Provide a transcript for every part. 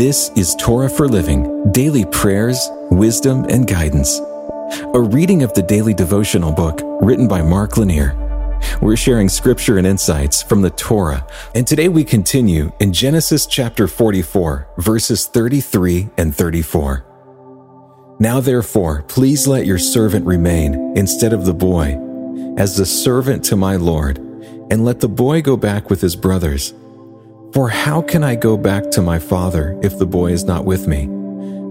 This is Torah for Living, Daily Prayers, Wisdom, and Guidance. A reading of the daily devotional book written by Mark Lanier. We're sharing scripture and insights from the Torah, and today we continue in Genesis chapter 44, verses 33 and 34. Now therefore, please let your servant remain instead of the boy, as the servant to my Lord, and let the boy go back with his brothers. For how can I go back to my father if the boy is not with me?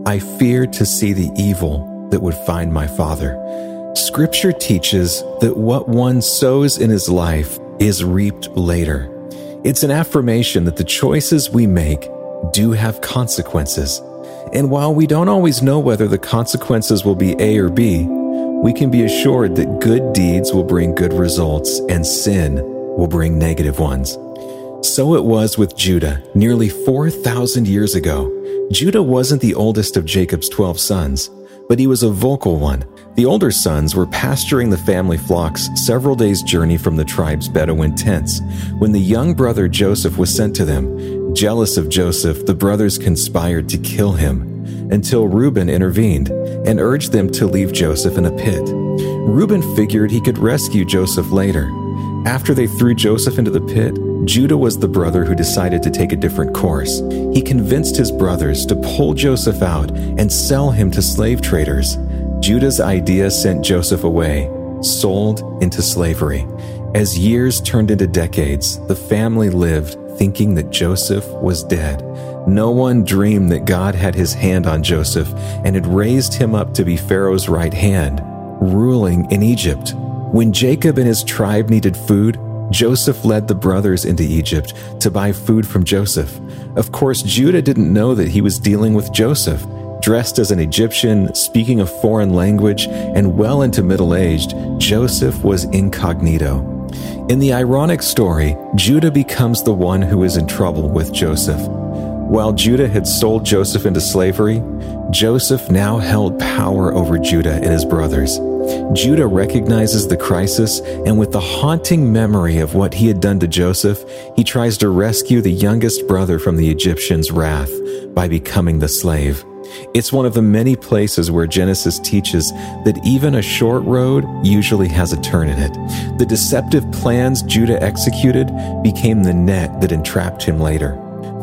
I fear to see the evil that would find my father. Scripture teaches that what one sows in his life is reaped later. It's an affirmation that the choices we make do have consequences. And while we don't always know whether the consequences will be A or B, we can be assured that good deeds will bring good results and sin will bring negative ones. So it was with Judah nearly 4,000 years ago. Judah wasn't the oldest of Jacob's 12 sons, but he was a vocal one. The older sons were pasturing the family flocks several days' journey from the tribe's Bedouin tents when the young brother Joseph was sent to them. Jealous of Joseph, the brothers conspired to kill him until Reuben intervened and urged them to leave Joseph in a pit. Reuben figured he could rescue Joseph later. After they threw Joseph into the pit, Judah was the brother who decided to take a different course. He convinced his brothers to pull Joseph out and sell him to slave traders. Judah's idea sent Joseph away, sold into slavery. As years turned into decades, the family lived thinking that Joseph was dead. No one dreamed that God had his hand on Joseph and had raised him up to be Pharaoh's right hand, ruling in Egypt. When Jacob and his tribe needed food, Joseph led the brothers into Egypt to buy food from Joseph. Of course, Judah didn't know that he was dealing with Joseph. Dressed as an Egyptian, speaking a foreign language, and well into middle-aged, Joseph was incognito. In the ironic story, Judah becomes the one who is in trouble with Joseph. While Judah had sold Joseph into slavery, Joseph now held power over Judah and his brothers. Judah recognizes the crisis, and with the haunting memory of what he had done to Joseph, he tries to rescue the youngest brother from the Egyptian's wrath by becoming the slave. It's one of the many places where Genesis teaches that even a short road usually has a turn in it. The deceptive plans Judah executed became the net that entrapped him later.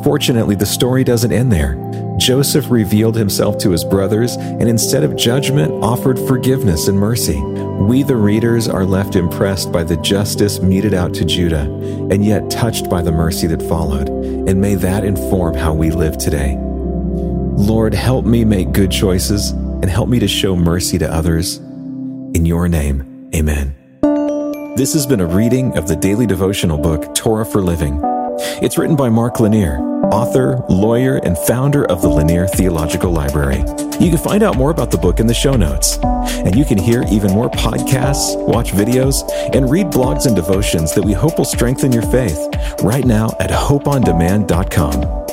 Fortunately, the story doesn't end there. Joseph revealed himself to his brothers and instead of judgment, offered forgiveness and mercy. We, the readers, are left impressed by the justice meted out to Judah and yet touched by the mercy that followed. And may that inform how we live today. Lord, help me make good choices and help me to show mercy to others. In your name, amen. This has been a reading of the daily devotional book, Torah for Living. It's written by Mark Lanier, author, lawyer, and founder of the Lanier Theological Library. You can find out more about the book in the show notes. And you can hear even more podcasts, watch videos, and read blogs and devotions that we hope will strengthen your faith right now at HopeOnDemand.com.